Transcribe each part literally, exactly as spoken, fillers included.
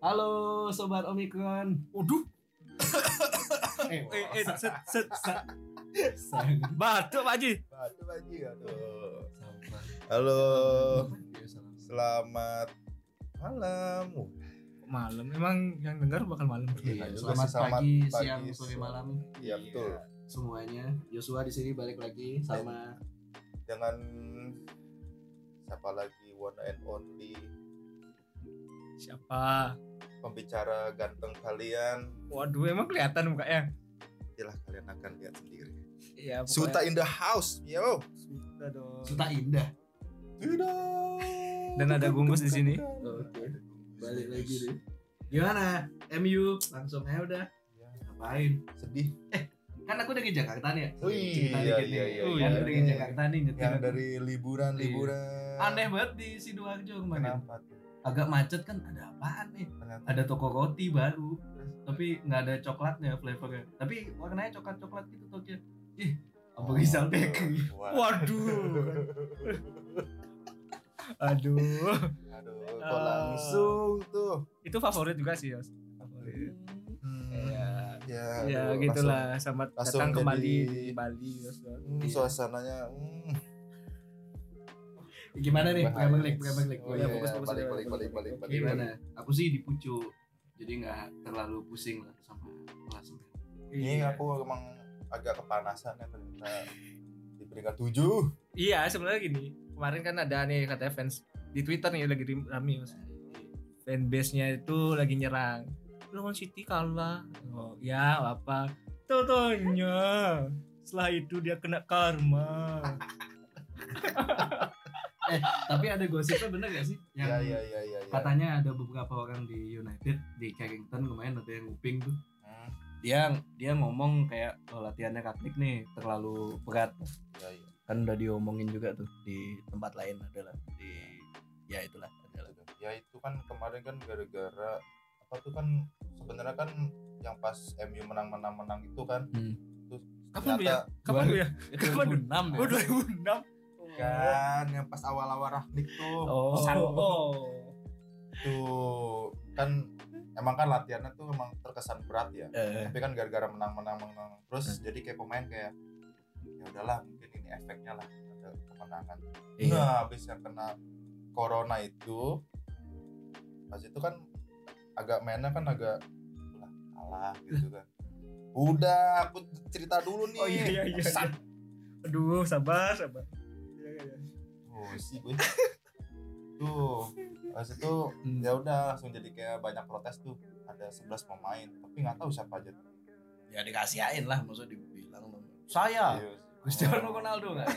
Halo Sobat Omikron. Waduh. eh, eh, set, set, set. Batuk Pak Haji. Batuk Pak Haji. Aduh. Halo. Selamat malam. Malam. Emang yang dengar bakal malam. Iya, selamat, selamat pagi, pagi, siang, sore, malam. Iya, betul. Semuanya. Joshua di sini balik lagi sama dengan siapa lagi, one and only. Siapa pembicara ganteng kalian? Waduh, emang kelihatan mukanya. Yalah, kalian akan lihat sendiri. Iya, pokoknya... Suta in the house, yo. Suta dong. Suta indah. Tidak. Dan ada Bungkus di sini. Oke. Balik lagi deh. Gimana? M U langsung aja udah. Ngapain? Sedih. Eh, kan aku udah ke Jakarta nih ya. Oh iya, iya, iya, iya. Oh, iya, udah ke Jakarta nih. Yang dari liburan-liburan. Aneh banget di Sidoarjo kemarin. Kenapa? Agak macet kan, ada apaan nih? Ada toko roti baru, tapi nggak ada coklatnya flavornya. Tapi warnanya coklat-coklat gitu tokonya. Ih, apa Rizal Bakery? Waduh. Aduh. Aduh, kok uh, langsung tuh. Itu favorit juga sih, Yos. Favorit. Hmm. Ya, ya, ya aduh, gitulah. Selamat datang kembali di Bali, Yos. Hmm, suasananya hmm. Gimana nih? Balik, balik, balik. Oh, ya, fokus, fokus, balik, balik, balik, balik, balik. Gimana? Aku sih di Pucuk, jadi nggak terlalu pusing lah sama klasemen. Ini iya. Aku emang agak kepanasan ya ternyata di peringkat tujuh. Iya, sebenarnya gini. Kemarin kan ada nih kata fans di Twitter nih lagi rame. Fanbase-nya itu lagi nyerang. Lawan City kalah. Oh, ya apa? Totonya. Setelah itu dia kena karma. Eh, tapi ada gosipnya bener gak sih? Yang ya, ya, ya, ya, ya. Katanya ada beberapa orang di United, di Carrington kemarin ada yang nguping tuh. Hmm. Dia dia ngomong kayak oh, latihannya Rangnick nih terlalu berat. Ya, ya. Kan udah diomongin juga tuh di tempat lain adalah di ya itulah adalah. Ya itu kan kemarin kan gara-gara apa tuh kan sebenarnya kan yang pas M U menang-menang-menang itu kan. Hmm. Terus kapan tuh ya? Kapan tuh ya? Kapan dua ribu enam ya? Oh, dua ribu enam kan yang pas awal-awal Rangnick tuh oh. oh. tuh kan emang kan latihannya tuh emang terkesan berat ya eh. tapi kan gara-gara menang-menang-menang terus eh. jadi kayak pemain kayak ya udahlah mungkin ini efeknya lah ada kemenangan iya. Nah habis yang kena corona itu pas itu kan agak mainnya kan agak lah kalah gitu kan udah aku cerita dulu nih oh, iya, iya, iya, iya. Aduh sabar sabar oh sih gue tuh pas itu hmm. ya udah langsung jadi kayak banyak protes tuh ada sebelas pemain tapi nggak tahu siapa aja ya dikasihain lah maksudnya dibilang saya Cristiano Ronaldo nggak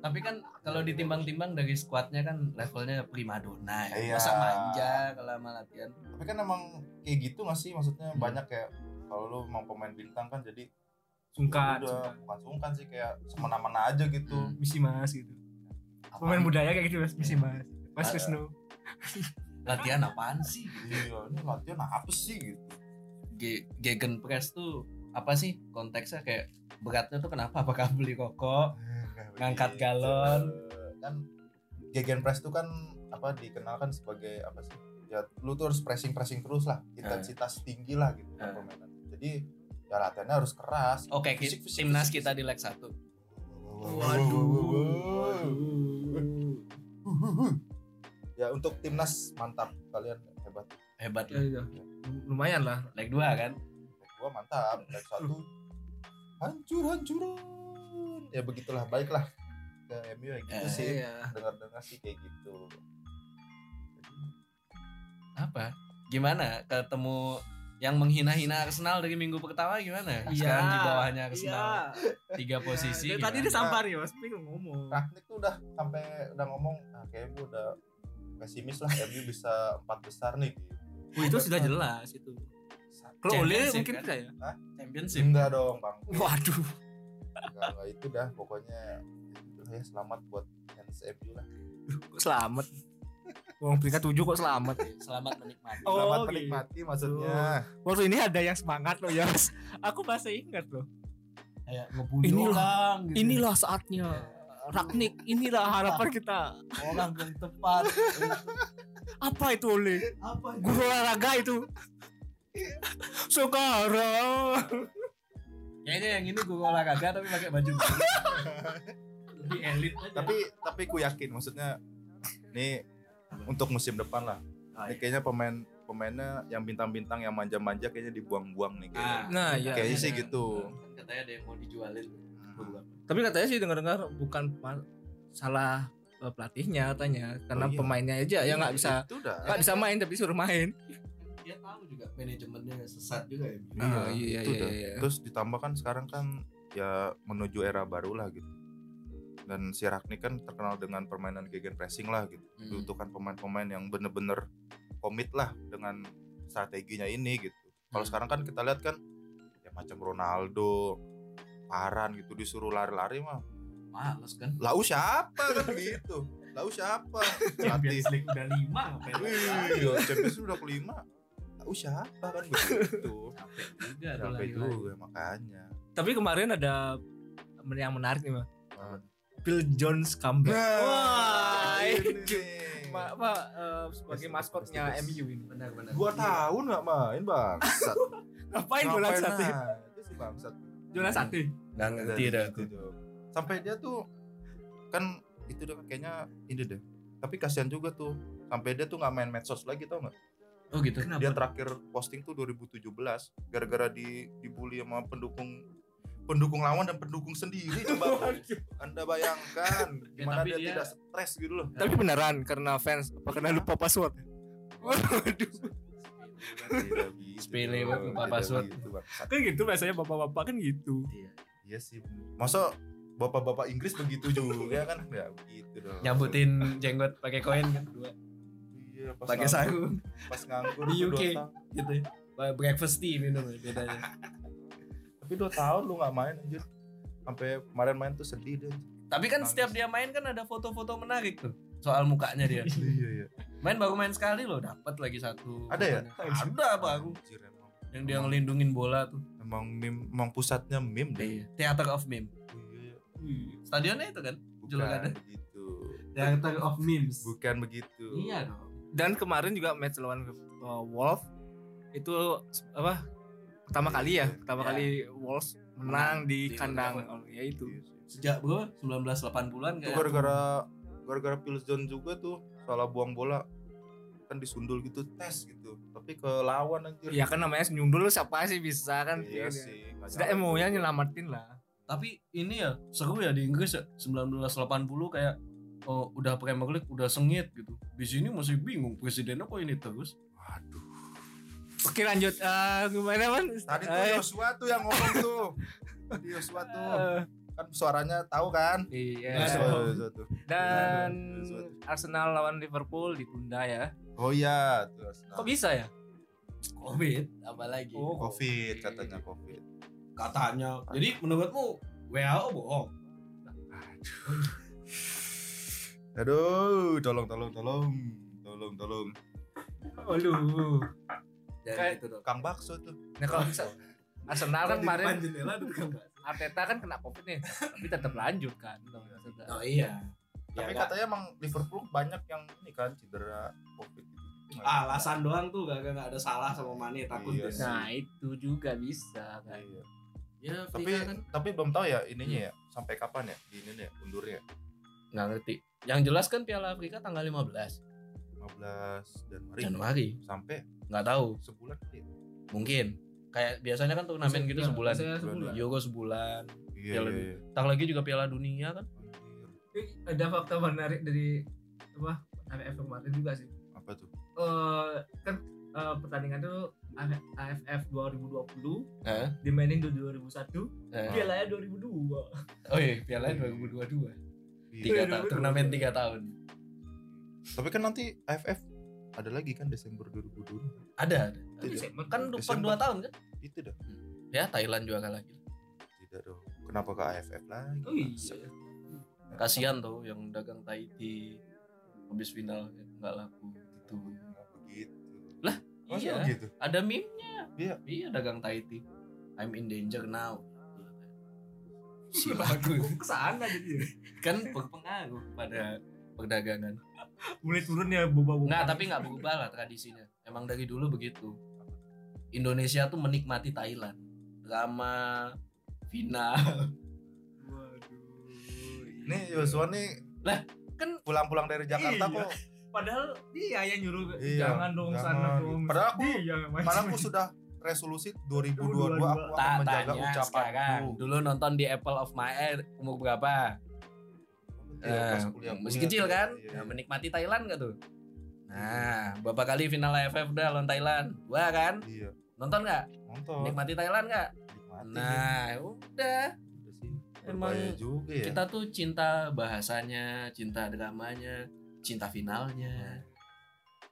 tapi kan kalau ditimbang-timbang dari skuadnya kan levelnya primadona ya. Iya. Masa manja kalau latihan tapi kan emang kayak gitu nggak sih maksudnya hmm. banyak kayak kalau lu emang pemain bintang kan jadi sungkan udah, bukan sungkan sih kayak semena-mena aja gitu hmm. misi mas gitu pemain budaya kayak gitu mas misi mas mas Krisno latihan apaan sih iya ini latihan apa sih gitu G- Gegen press tuh apa sih konteksnya kayak beratnya tuh kenapa apakah beli rokok ngangkat galon kan Gegen press tuh kan apa dikenalkan sebagai apa sih ya lu tuh harus pressing pressing terus lah intensitas eh. tinggi lah gitu eh. permainan jadi ya latihannya harus keras. Oke, okay, timnas kita di leg satu. Waduh. Ya untuk timnas mantap kalian hebat. Hebat ya. Lumayan lah leg dua kan. Leg dua mantap, leg satu hancur-hancuran. Ya begitulah baiklah. Ke M U gitu eh, sih. Iya. Dengar-dengar sih kayak gitu. Apa? Gimana ketemu yang menghina-hina Arsenal dari minggu pertama gimana? Iya. Sekarang di bawahnya Arsenal. Iya. Tiga posisi. Ya, tadi disampar ya, Mas. Ping ngomong. Rangnick tuh udah sampai udah ngomong, ah, kayaknya gue udah pesimis lah M U bisa empat besar nih. Wih, itu sudah jelas itu. Kalau oleh mungkin kan? Kayak. Hah? Championship. Enggak dong, Bang. Waduh. Enggak, enggak itu dah pokoknya ya selamat buat fans M U lah. Kok selamat? Wong peringkat tujuh kok selamat. Selamat menikmati. Oh, selamat okay. menikmati maksudnya. Waktu ini ada yang semangat loh, Yos. Aku masih ingat loh. Kayak ngebunuh orang gitu. Inilah saatnya. Raknik, inilah harapan kita. Orang yang tepat. Apa itu oleh? Apa itu? Guru olahraga itu. Sekarang. Kayaknya yang ini guru olahraga tapi pakai baju biru. Lebih elit aja. Tapi tapi ku yakin maksudnya nih untuk musim depan lah. Ini kayaknya pemain pemainnya yang bintang-bintang yang manja-manja kayaknya dibuang-buang nih kayaknya. Nah, ya, kayaknya ya, sih ya. Gitu. Katanya ada yang mau dijualin. Hmm. Tapi katanya sih dengar-dengar bukan salah pelatihnya katanya, karena oh, iya. pemainnya aja ya nggak ya, bisa nggak bisa main tapi suruh main. Dia tahu juga manajemennya sesat juga ya. Oh, iya, itu iya, iya. Terus ditambah kan sekarang kan ya menuju era baru lah gitu. Dan si Raknik kan terkenal dengan permainan gegen pressing lah gitu. Hmm. Dibutuhkan pemain-pemain yang bener-bener komit lah dengan strateginya ini gitu. Kalau hmm. sekarang kan kita lihat kan ya macam Ronaldo, Paran gitu disuruh lari-lari mah males kan. Lau siapa kan gitu. Lau siapa? Champions League udah lima apa ya? Champions udah kelima. Lau siapa kan begitu. Capek juga capek juga makanya. Tapi kemarin ada yang menarik nih, Bang. Phil Jones comeback. Wah, Pak, Pak uh, sebagai maskotnya M U ini benar-benar. dua tahun enggak main, Bang. Ngapain bola sate? Itu si bangsat. Jonas sate. Dan ganti dah itu. Sampai dia tuh kan itu deh kayaknya ini deh. Tapi kasihan juga tuh. Sampai dia tuh enggak main medsos lagi tau enggak? Oh gitu. Kenapa? Dia terakhir posting tuh dua ribu tujuh belas gara-gara di dibully sama pendukung pendukung lawan dan pendukung sendiri. Coba Anda bayangkan gimana ya, dia, dia tidak stres gitu loh. Tapi beneran karena fans apa karena lupa password? Waduh. Sepele banget lupa password. Kan gitu biasanya bapak-bapak kan gitu. Iya. Iya sih. Masa bapak-bapak Inggris begitu juga kan? Ya begitu dong. Nyambutin jenggot pakai koin kan dua. Iya, pakai sarung. Pas nganggur di U K gitu. Breakfast tea minum bedanya. Tapi dua tahun lu gak main anjir. Sampai kemarin main tuh sedih deh. Tapi kan nangis. Setiap dia main kan ada foto-foto menarik tuh. Soal mukanya dia. Iya iya. Main baru main sekali loh dapat lagi satu. Ada ya? Anjir. Ada baru. Anjir, emang. Yang dia emang ngelindungin bola tuh. Emang meme, emang pusatnya meme deh. Iya. Theater of Meme. Iya. Stadionnya itu kan? Bukan ada. Begitu. Theater of Memes. Bukan begitu. Iya dong. Dan kemarin juga match lawan uh, Wolf itu apa? Pertama kali ya, pertama ya. Kali Wolves menang ya, di kandang ya itu. Sejak bro sembilan belas delapan puluhan kayak. Gara-gara gara-gara Phil Jones juga tuh salah buang bola. Kan disundul gitu tes gitu. Tapi ke lawan anjir. Ya kan namanya nyundul siapa sih bisa kan. Iya sih. Sudah emonya nyelamatin lah. Tapi ini ya seru ya di Inggris ya sembilan belas delapan puluh kayak oh, udah Premier League udah sengit gitu. Di sini masih bingung presidennya kok ini terus. Waduh. Oke lanjut, uh, gimana man? Tadi tuh Yosua tuh yang ngomong tuh. Tadi Yosua tuh kan suaranya tahu kan? Iya. Yosua tuh. Dan Arsenal lawan Liverpool ditunda ya. Oh iya. Tuh Arsenal. Kok bisa ya? Covid, apalagi. Oh, Covid katanya Covid. Katanya. Jadi menurutmu W H O bohong? Aduh. Aduh, tolong tolong tolong, tolong tolong. Aduh. Kayak itu tuh Kang Bakso tuh. Nah kalau bisa Arsenal kan kemarin Arteta kan kena Covid nih, tapi tetap lanjut kan. Oh iya. Tapi ya, katanya emang Liverpool banyak yang ini kan cedera Covid gitu. Ah, alasan doang tuh gak enggak ada salah sama Mane takut iya, deh. Nah, itu juga bisa kan. Iya. Ya, tapi kan. Tapi belum tahu ya ininya hmm. ya sampai kapan ya di ini ya undurnya. Enggak ngerti. Yang jelas kan Piala Afrika tanggal lima belas Januari Januari sampai nggak tahu sebulan ya. Mungkin kayak biasanya kan turnamen gitu sebulan, sebulan. Yogo sebulan yeah, piala yeah, yeah. Tak lagi juga Piala Dunia kan yeah. Ada fakta menarik dari apa A F F kemarin juga sih apa tuh uh, kan uh, pertandingan tuh A F F dua ribu dua puluh eh? Dimainin di dua ribu satu eh? Pialanya dua ribu dua oh iya pialanya dua ribu dua puluh dua tiga yeah. ta- turnamen tiga tahun. Tapi kan nanti A F F ada lagi kan Desember dua ribu dua puluh. Ada, ada. Desember kan depan dua tahun kan? Itu dah. Hmm. Ya Thailand juga kan lagi. Tidak dong. Kenapa ke A F F lagi? Oh, iya. Kasihan tuh yang dagang Thai di habis final enggak laku gitu. Enggak begitu. Lah, masa iya. Begitu? Ada meme-nya. Iya, iya dagang Thai. I'm in danger now. Silaku. Kesana gitu. Kan berpengaruh pada perdagangan. Mulai turunnya boba-boba. Enggak, tapi enggak berubah lah tradisinya. Emang dari dulu begitu. Indonesia tuh menikmati Thailand. Drama final. Waduh. Ini Yosua nih lah, kan pulang-pulang dari Jakarta iya. Kok padahal dia yang nyuruh iya, jangan dong sana dong. Padahal aku, iya, padahal aku sudah resolusi dua ribu dua puluh dua aku akan menjaga ucapanku. Dulu nonton di Apple of My Eye umur berapa? Eh, masih kecil kan? Iya. Nah, menikmati Thailand gak tuh? Nah, berapa kali final A F F udah lawan Thailand? Wah kan? Iya. Nonton gak? Nonton. Nikmati Thailand gak? Nikmati. Nah, udah. Emang juga ya? Kita tuh cinta bahasanya, cinta dramanya, cinta finalnya,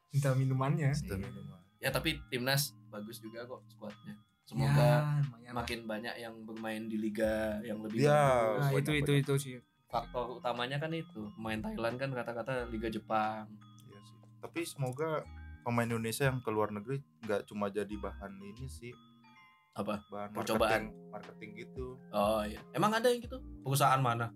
cinta minumannya. Cinta minuman. Ya tapi timnas bagus juga kok skuadnya. Semoga ya, makin banyak yang bermain di liga yang lebih ya, bagus. Nah, itu itu itu sih. Faktor utamanya kan itu pemain Thailand kan kata-kata Liga Jepang. Iya sih. Tapi semoga pemain Indonesia yang ke luar negeri nggak cuma jadi bahan ini sih. Apa? Bahan percobaan marketing, marketing gitu. Oh iya. Emang ada yang gitu? Perusahaan mana?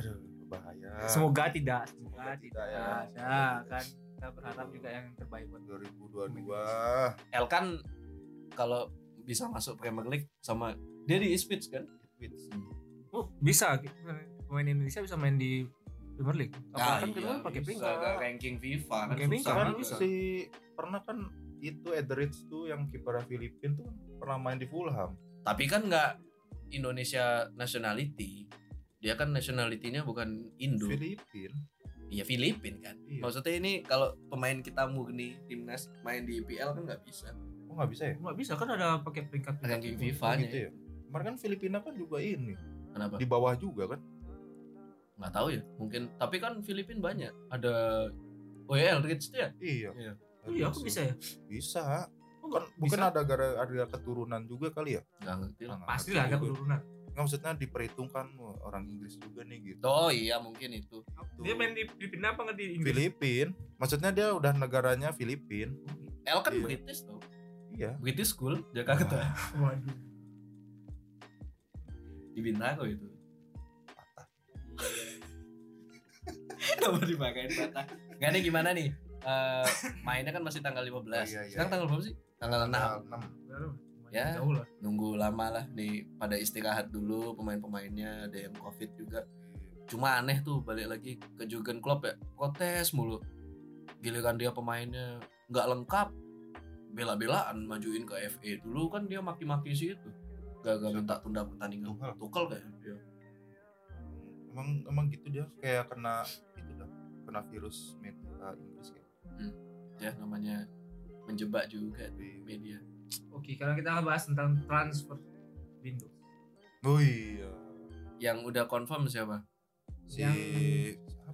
Aduh bahaya. Semoga tidak. Semoga, Semoga tidak, tidak ya. Nah, kan kita berharap juga yang terbaik buat dua ribu dua puluh dua. Elkan kalau bisa masuk Premier League sama dia di Ipswich kan? Ipswich. Oh, bisa gitu. Pemain Indonesia bisa main di Premier League. Nah, kan iya, pakai pinggir ranking FIFA kan. Susah kan bisa. Si pernah kan itu Ederich tuh yang kiper Filipina tuh pernah main di Fulham. Tapi kan enggak Indonesia nationality. Dia kan nationality-nya bukan Indo. Filipin. Iya, Filipin kan. Iya. Maksudnya ini kalau pemain kita murni timnas main di I P L kan enggak bisa. Oh nggak bisa ya? Nggak bisa kan ada pakai peringkat ranking FIFA-nya gitu ya. Kemarin kan Filipina kan juga ini. Kenapa? Di bawah juga kan? Nggak tahu ya, mungkin. Tapi kan Filipina banyak. Ada O E L Rich itu ya? Iya. Iya. Oh iya, aku bisa ya? Bisa. Oh, kan bisa. Bukan ada gara ada keturunan juga kali ya? Nggak ngerti. Nah, pasti lah ada keturunan. Nggak maksudnya diperhitungkan orang Inggris juga nih gitu. Oh iya mungkin itu. Tuh. Dia main di Filipina apa nggak di Inggris? Filipina. Maksudnya dia udah negaranya Filipina. L kan iya. British tuh. Iya. British School Jakarta. Wah. Waduh. Di Bintaro itu. Patah. Kenapa dipakain patah? Gak nih gimana nih? Uh, mainnya kan masih tanggal lima belas. Iya, iya. Sekarang tanggal berapa sih? Tanggal enam. Ya. Jauh lah. Nunggu lama lah nih pada istirahat dulu pemain-pemainnya ada yang Covid juga. Cuma aneh tuh balik lagi ke Jurgen Klopp ya. Protes mulu. Giliran dia pemainnya enggak lengkap. Bela-belaan majuin ke F A dulu kan dia maki-maki sih itu gagal minta tunda pertandingan Tuchel kayaknya dia. Emang emang gitu dia kayak kena itu dah kena virus media Inggris kayak hmm. ya namanya menjebak juga di media. Oke kalau kita bahas tentang transfer window. Oh iya yang udah confirm siapa si yang...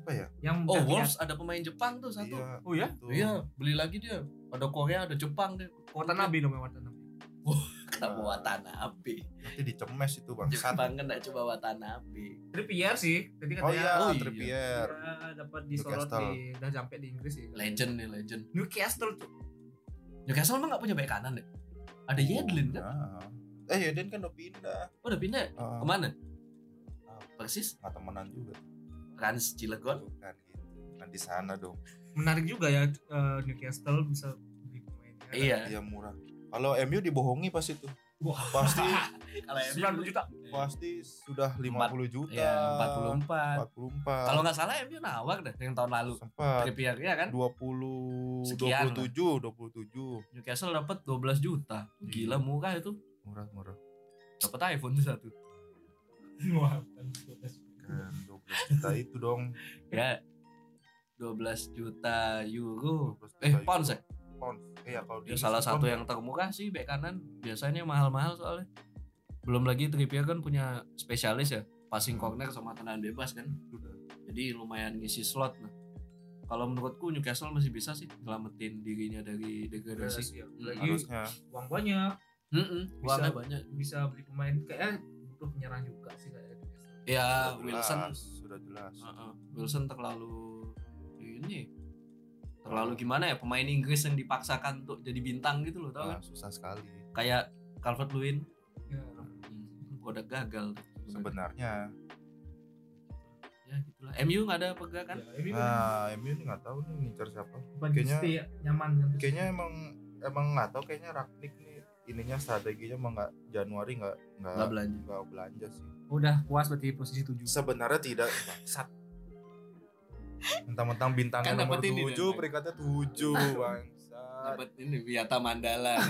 apa ya yang oh Wolves ada pemain Jepang tuh satu iya, oh ya itu. Iya beli lagi dia. Ada Korea, ada Jepang deh. Watanabe namanya Watanabe. Wah, kenapa Watanabe? Nanti dicemes itu bang. Jepang kan gak coba Watanabe. Trippier sih. Tadi katanya. Oh iya, oh, iya. Trippier. Nah, dapat disorot di, udah sampai di Inggris sih. Legend nih, legend. Newcastle tuh. Newcastle emang gak punya bek kanan deh. Ada oh, Yedlin kan? Nah. Eh Yedlin kan udah pindah. Oh udah pindah? Uh, Kemana? Uh, Persis? Gak temenan juga. Rans Cilegon? Bukan gitu. Nah di sana dong. Menarik juga ya uh, Newcastle bisa beli pemainnya. Iya, iya murah. Kalau M U dibohongi pas itu. Wah, pasti kalau sembilan puluh juta. Pasti sudah lima puluh juta. Iya, empat puluh empat. empat puluh empat. Kalau enggak salah M U nawar deh yang tahun lalu. Trippier ya kan? dua puluh sekian, dua puluh tujuh, dua puluh tujuh. Newcastle dapat dua belas juta. Gila iya. Murah itu. Murah-murah. Dapat iPhone tuh satu. Wah, kan dua belas juta itu dong. Ya. dua belas juta euro. dua belas juta eh, pound ya? Pound. Iya, kalau dia salah satu yang termurah sih bek kanan. Biasanya mahal-mahal soalnya. Belum lagi Trippier kan punya spesialis ya, passing corner sama tendangan bebas kan. Jadi lumayan ngisi slot nah. Kalau menurutku Newcastle masih bisa sih nyelamatin dirinya dari degradasi. Ya, lagi hmm. uang banyak. Heeh, uangnya banyak. Bisa beli pemain kayak butuh penyerang juga sih kayak Newcastle. Ya, sudah Wilson jelas, sudah jelas. Uh-uh. Wilson terlalu ini terlalu gimana ya pemain Inggris yang dipaksakan untuk jadi bintang gitu loh tau nah, kan susah sekali kayak Calvert-Lewin ya, gua udah gagal sebenarnya. Ya gitulah. M U nggak ada pegangan. Ya, nah, M U ini nggak tahu nih ngincar siapa. Kayaknya ya, nyaman. Kayaknya emang emang nggak tahu. Kayaknya Rangnick nih ininya strateginya emang nggak Januari nggak nggak belanja nggak belanja sih. Udah puas berarti posisi tujuh. Sebenarnya tidak bangsat. Mentang-mentang bintangnya kan nomor tujuh, peringkatnya tujuh bangsat. Dapat ini Wiyata Mandala.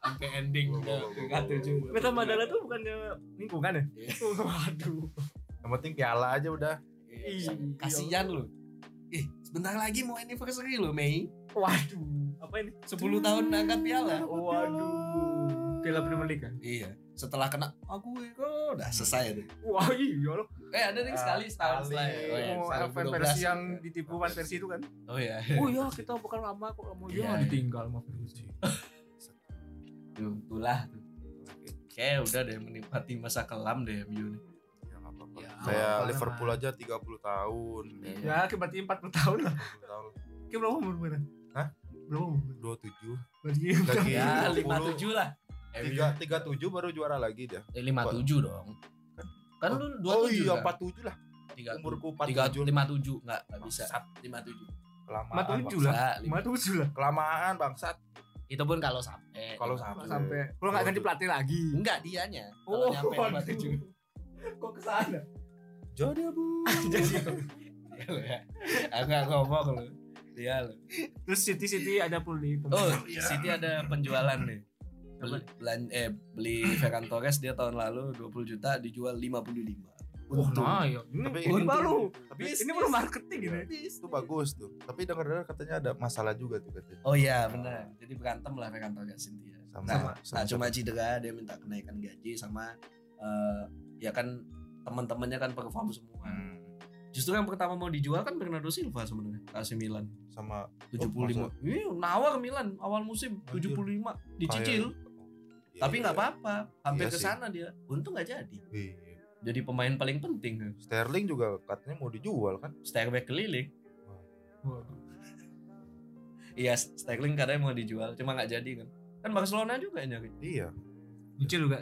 Sampai ending peringkat tujuh. Wiyata Mandala tuh bukannya lingkungan ya? Waduh. Yang penting piala aja udah. Iya, kasihan lu. Ih, sebentar lagi mau anniversary lo, Mei. Waduh, apa ini? sepuluh tahun angkat piala. Waduh. Piala Premier League kan? Iya. Setelah kena aku kok udah selesai tuh. Wah, iya loh. Eh, ada nih sekali setahun lah. Oh, fan versi yang ditipu fan versi itu kan. Oh iya. Oh iya, kita bukan lama kok mau dia ditinggal sama Ferguson. Itulah. Oke, udah deh menikmati masa kelam deh M U nih. Ya, kayak Liverpool aja tiga puluh tahun. Ya, berarti empat puluh tahun lah. Kayak berapa umur mana? Hah? Belum. dua puluh tujuh. Lagi ya, lima puluh tujuh lah. tiga puluh tujuh baru juara lagi dia. Eh, lima puluh tujuh dong. Kan kan lu dua puluh tujuh. Oh iya, empat puluh tujuh lah. Umurku empat puluh tujuh. lima puluh tujuh enggak enggak bisa. lima puluh tujuh. Kelamaan. lima puluh tujuh lah. lima puluh tujuh lah. Kelamaan bangsat. Itu pun kalau sampai. Kalau sampai. Lu enggak ganti pelatih lagi. Enggak, dianya. Kalau nyampe lima puluh tujuh. Kok kesana? Jodoh bu. Jadi kok. Iya lo ya. Aku gak ngomong lo. Iya lo. Terus City-City ada pulih. Oh ya. City ada penjualan nih. Beli, belan, eh, beli Ferran Torres dia tahun lalu dua puluh juta dijual lima puluh lima. Oh nah ya. Hmm, tapi ini baru. Tapi ini baru marketing ini. Itu bagus tuh. Tapi dengar-dengar katanya ada masalah juga tuh katanya. Oh iya benar. Jadi berantem lah Ferran Torres City ya. Sama. Nah cuma cedera dia minta kenaikan gaji sama. Uh, ya kan teman-temannya kan perform semua. Hmm. Justru yang pertama mau dijual kan Bernardo Silva sebenarnya, A C Milan sama tujuh puluh lima. Oh, iya, nawar Milan awal musim tujuh puluh lima dicicil. Kayak, tapi enggak iya, apa-apa, hampir iya ke sana dia. Untung enggak jadi. Iya. Jadi pemain paling penting. Sterling juga katanya mau dijual kan? Sterling keliling. Wow. Iya, Sterling katanya mau dijual, cuma enggak jadi kan. Kan Barcelona juga nyari. Iya. Dicicil juga.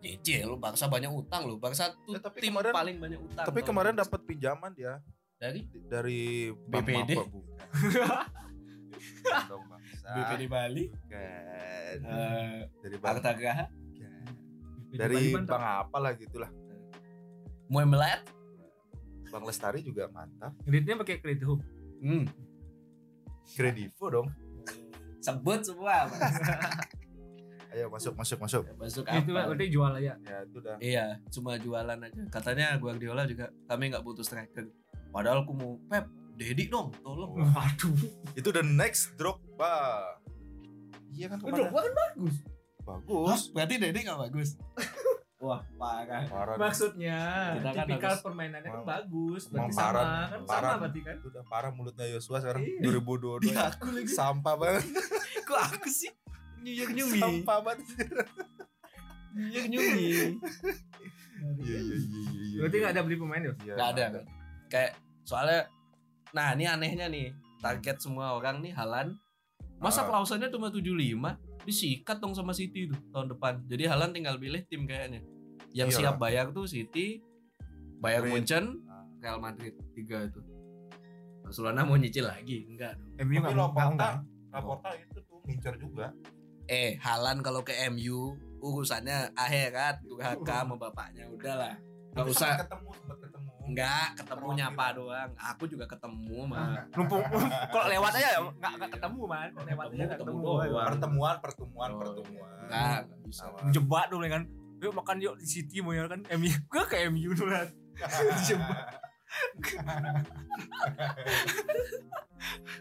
Jece lu bangsa banyak utang lu. Bangsa tuh ya, tim kemarin, paling banyak utang. Tapi kemarin dapat pinjaman dia. Dari dari B P D. B P D Bali. Bukan. Uh, dari Arta Graha. Dari Bang, Bang apalah gitulah. Mau melet? Bang Lestari juga mantap. Kreditnya pakai kredit hub. Hmm. Kredivo dong. Sebut semua. Ayo masuk masuk masuk. Ya, masuk apa? Itu udah jual aja. Ya itu udah. Iya, cuma jualan aja. Katanya Guardiola juga kami enggak butuh striker. Padahal aku mau Pep, Dedik dong, tolong. Oh. Aduh. Itu the next Drogba. Iya kan kemarin. Drogba kan bagus. Bagus. Hah? Berarti Dedik enggak bagus. Wah, parah. Parah. Maksudnya, kita kan tipikal permainannya kan bagus, berarti parah, sama kan parah, sama berarti kan. Itu udah parah mulutnya Yosua sekarang iya. dua ribu dua puluh dua. Ya, aku lagi. Sampah banget. Kok aku sih? Nyuyuk nyumi. Sampah banget. Nyuyuk nyumi. Iya iya iya. Berarti nggak ada beli pemain ya? Nggak ada. Kan? Kayak soalnya, nah ini anehnya nih target semua orang nih Haaland. Masa klausannya cuma tujuh puluh lima, disikat dong sama City tuh tahun depan. Jadi Haaland tinggal pilih tim kayaknya. Yang iyalah. Siap bayar tuh City, Bayern Munchen, Real Madrid tiga itu. Barcelona mau nyicil lagi? Enggak. Tapi Laporta, Laporta itu tuh ngincer juga. Eh, Haaland kalau ke M U urusannya akhirat, durhaka sama bapaknya, udahlah. Enggak usah ketemu, sempat ketemu. Enggak, ketemu nyapa doang. Aku juga ketemu, mah. Numpuk. Kalau lewat aja enggak enggak ketemu, man. Lewat aja enggak ketemu. Pertemuan, pertemuan, pertemuan. Enggak bisa. Jebak dong kan. Yuk makan yuk di City mau ya kan M U. Gua ke M U dulu kan. Jebak.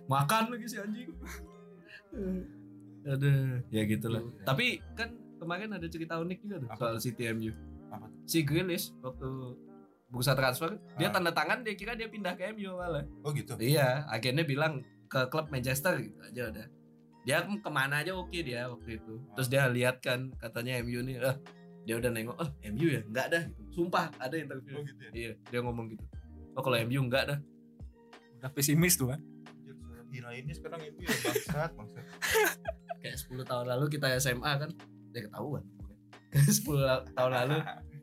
Makan lagi si anjing. Ada ya gitulah. Ya. Tapi kan kemarin ada cerita unik juga tuh. Apa? Soal City M U. Apa? Si Grealish waktu bursa transfer ah. dia tanda tangan, dia kira dia pindah ke M U malah. Oh gitu. Iya, agennya bilang ke klub Manchester gitu aja udah. Dia kemana aja oke okay dia waktu itu. Terus dia lihat kan katanya M U nih, eh, dia udah nengok, oh M U ya enggak dah. Sumpah ada interview. Oh gitu ya? Iya, dia ngomong gitu. Oh kalau M U enggak dah. Udah pesimis tuh kan. Kirainnya sekarang M U ya bangsat, bangsat. kayak sepuluh tahun lalu kita S M A kan udah ketahuan. Kayak sepuluh tahun lalu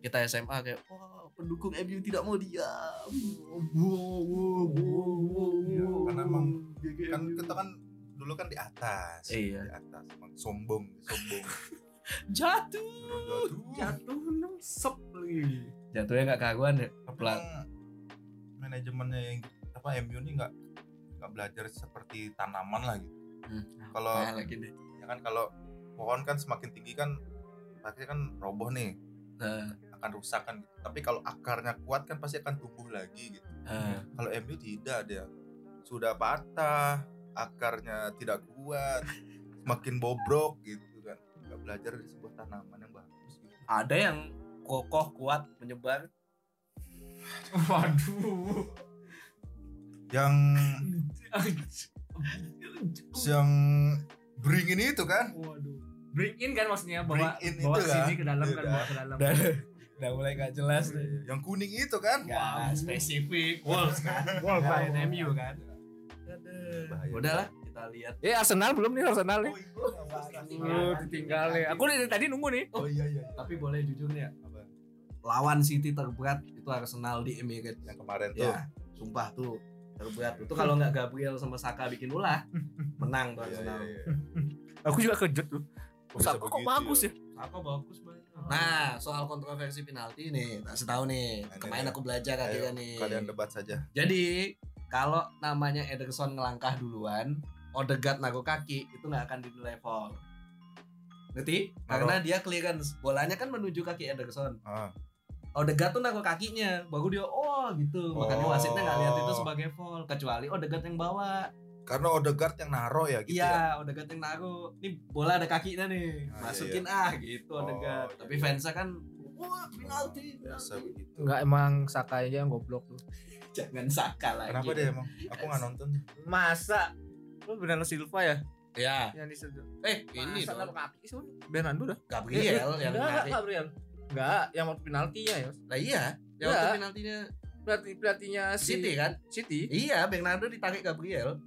kita S M A kayak wah, pendukung M U tidak mau diam. Wow, wow, wow, ya, karena emang kan kita kan dulu kan di atas, iya. di atas emang sombong, sombong. Jatuh, jatuh, jatuh nemsep lagi. Jatuhnya nggak kaguan ya, pelan. Manajemennya yang apa M U ini nggak nggak belajar seperti tanaman lah gitu. Hmm. Kalau ya kan kalau pohon kan semakin tinggi kan akhirnya kan roboh nih, nah. akan rusak kan. Gitu. Tapi kalau akarnya kuat kan pasti akan tumbuh lagi gitu. Nah. Kalau M U tidak, dia sudah patah, akarnya tidak kuat, semakin bobrok gitu kan. Nggak belajar dari sebuah tanaman yang bagus. Gitu. Ada yang kokoh kuat menyebar. Waduh. Yang yang bring in itu kan? Waduh. Bring in kan maksudnya bawa bawa sini kan? Ke dalam kan, bawa ke dalam. Udah, udah mulai enggak jelas. Yang kuning itu kan? Wah, wow, spesifik. Wolves kan. Wolves lawan M U kan. Udahlah, kita lihat. Eh, Arsenal belum nih Arsenal nih. Oh, oh, ditinggal nih. Aku dari tadi nunggu nih. Oh iya iya. Tapi boleh jujur nih ya. Lawan City terberat itu Arsenal di Emirates yang kemarin tuh. Ya, sumpah tuh terberat. Itu kalau enggak Gabriel sama Saka bikin ulah, menang tuh Arsenal. Iya, iya, iya. Aku juga kejut tuh. Saka kok bagus ya? Saka bagus banget. Nah, soal kontroversi penalti nih, tak setahu nih. Kemarin aku belajar akhirnya nih. Kalian debat saja. Jadi, kalau namanya Ederson ngelangkah duluan, Odegaard naruh kaki, itu enggak akan dinilai foul. Ngerti? Karena dia clearance, bolanya kan menuju kaki Ederson. Ah. Odegaard tuh naruh kakinya, baru dia oh gitu, makanya oh. wasitnya nggak lihat itu sebagai foul, kecuali Odegaard yang bawa. Karena Odegaard yang naruh ya gitu. Iya, ya? Odegaard yang naruh. Ini bola ada kakinya nih, ah, masukin iya, iya. ah gitu Odegaard. Oh, Tapi iya. fansnya kan, wah penalti. Nggak emang Saka aja yang goblok tuh. Jangan Saka lagi. Kenapa deh emang? Aku nggak nonton. Masa? Lu beneran Silva ya? Ya. Yang diseduh. Eh, ini dong. Masa kaki sih? Bernardo dah. Gabriel yang narik. Gabriel. Enggak, yang waktu penaltinya ya. Lah iya, yang waktu penaltinya pelatih-pelatihnya si City kan? City. Iya, Bernardo ditarik Gabriel.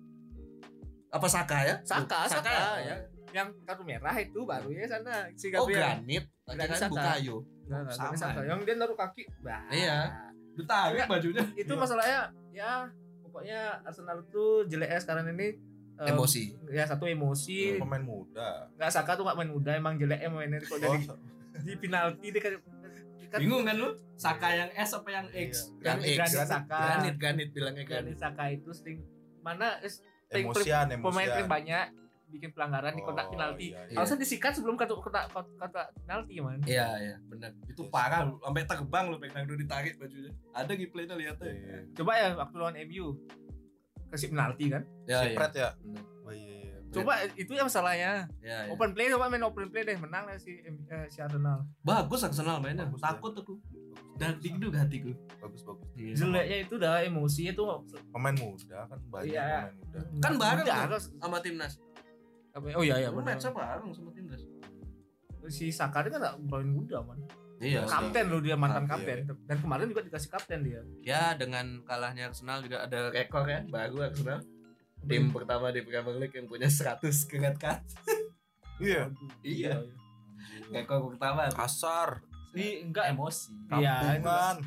Apa Saka ya? Saka, Saka, Saka ya. Yang kartu merah itu barunya sana si Gabriel. Oh, Granit. Tadi kan Bukayo. Nah, sama Saka. Yang dia naruh kaki. Bah. Iya. Ditarik bajunya. Itu masalahnya ya pokoknya Arsenal tuh jelek sekarang ini. Um, emosi. Ya, satu emosi. Pemain muda. Enggak Saka tuh enggak main muda, emang jelek mainnya kok jadi di penalti dia kan bingung kan lu Saka yang S apa yang X yang X Granit Granit bilangnya Granit Saka itu sering mana sering pemain paling banyak bikin pelanggaran oh, di kotak penalti iya, iya. Harusnya disikat sebelum kotak kotak kotak penalti man iya iya benar itu yes. parah sampai terbang lu Bernardo ditarik bajunya ada replaynya lihatnya iya, iya. Coba ya waktu lawan M U kasih penalti kan ya, sipret iya. ya oh iya, iya. Coba itu yang salahnya. Ya, ya. Open play coba main open play deh menang deh si eh, si Arsenal. Bagus Arsenal mainnya. Bagus, takut ya. Aku. Dan tinggi juga hatiku. Bagus bagus. Iya. Jeleknya itu dah emosinya tuh pemain muda kan banyak ya. Pemain muda. Kan bareng kan? Sama timnas. Oh iya iya benar. Match bareng sama timnas. Si Saka kan enggak pemain muda man. Iya, kapten loh dia mantan nah, kapten iya. Dan kemarin juga dikasih kapten dia. Ya dengan kalahnya Arsenal juga ada rekor ya baru Arsenal. Tim pertama di Premier League yang punya seratus red card. Iya. Iya. Rekor pertama. Kasar. Di enggak emosi. Kampungan.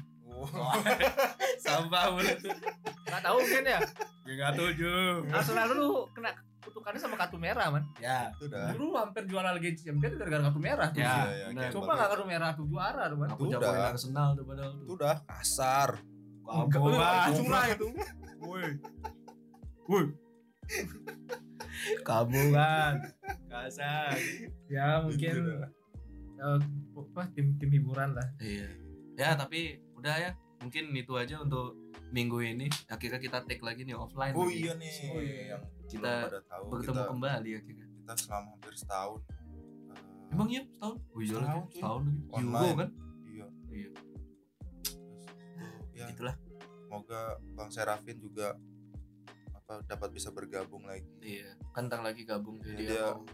Sampah mulut. Enggak tahu kan ya? Enggak tujuh. Arsenal lu kena kutukannya sama kartu merah, man. Ya, itu dah. Lu hampir juara lagi Champions gara-gara kartu merah. Ya, ya, nah, coba enggak kartu merah tuh juara, man. Aku jagoin Arsenal tuh padahal tuh. Itu dah kasar. Kampungan. Curang itu. Woi. Woi, kamu kan kasar. Ya mungkin uh, apa tim tim hiburan lah. Iya. Ya tapi udah ya mungkin itu aja untuk minggu ini. Akhirnya kita take lagi nih offline. Oh lagi. Iya nih. Oh, iya. Yang kita tahu, bertemu kita, kembali akhirnya. Kita selama hampir setahun. Uh, Emang iya setahun? Oh iya setahun, setahun lagi. Euro kan? Iya. Iya. Ya, itulah. Semoga Bang Serafin juga dapat bisa bergabung lagi. Iya, kentang lagi gabung ya, dia. dia oh,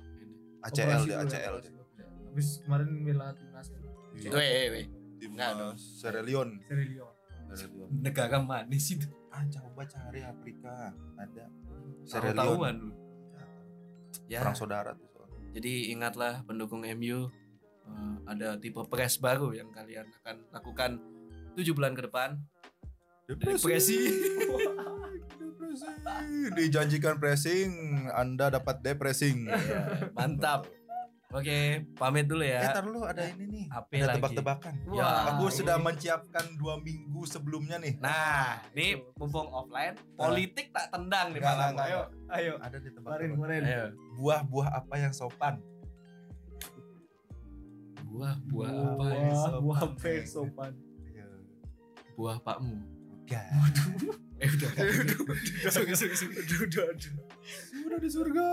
A C L dia, A C L. Habis kemarin Mila timnas. Weh weh weh. Timnas Sierra Leone. Sierra Leone. Negara mana sih itu? Ah, coba cari Afrika. Ada. Sierra Leone. Tahuan lu. Ya. Perang saudara tuh soalnya. Jadi ingatlah pendukung M U, uh, ada tipe press baru yang kalian akan lakukan tujuh bulan ke depan. Depresi. Depresi. Dijanjikan pressing, Anda dapat depressing. Ya, mantap. Oke, pamit dulu ya. Eh, ntar dulu ada ini nih. Ape ada lagi. Tebak-tebakan. Wah, aku sudah menciapkan dua minggu sebelumnya nih. Nah, ini mumpung offline, politik tak tendang nih malam. Ayo, ayo. Ada di tebak-tebakan. Buah-buah apa yang sopan? Buah-buah apa yang sopan? Buah apa yang sopan? Buah pakmu. Enggak. Eh udah. Udah udah di surga.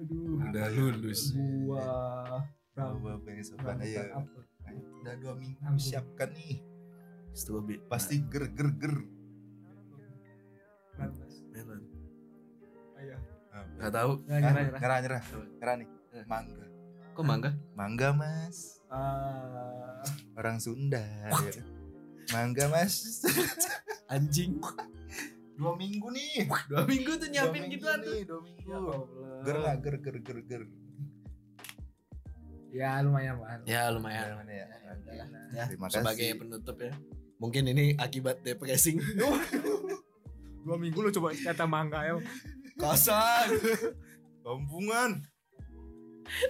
Aduh. Udah lulus. Buah. Buah apa yang sopan? Ayo. Udah dua minggu siapkan nih. Strawberry. Pasti ger ger ger. Melon. Ayo. Enggak tahu. Nyerah nyerah. Nyerah nih. Mangga. Kok mangga? Mangga, Mas. Uh... Orang Sunda. Ya. Mangga, Mas. Anjing. Dua minggu nih. Dua minggu tuh nyiapin gituan tuh. Dua minggu. Ger lah, ger ger ger ger. Ya lumayan lah. Ya lumayan. Lumayan ya. Ya, ya. Terima kasih. Sebagai penutup ya. Mungkin ini akibat depressing. Dua minggu lu coba kata mangga ya. Kasar. Kampungan.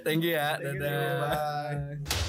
Thank you ya. Dadah. Bye.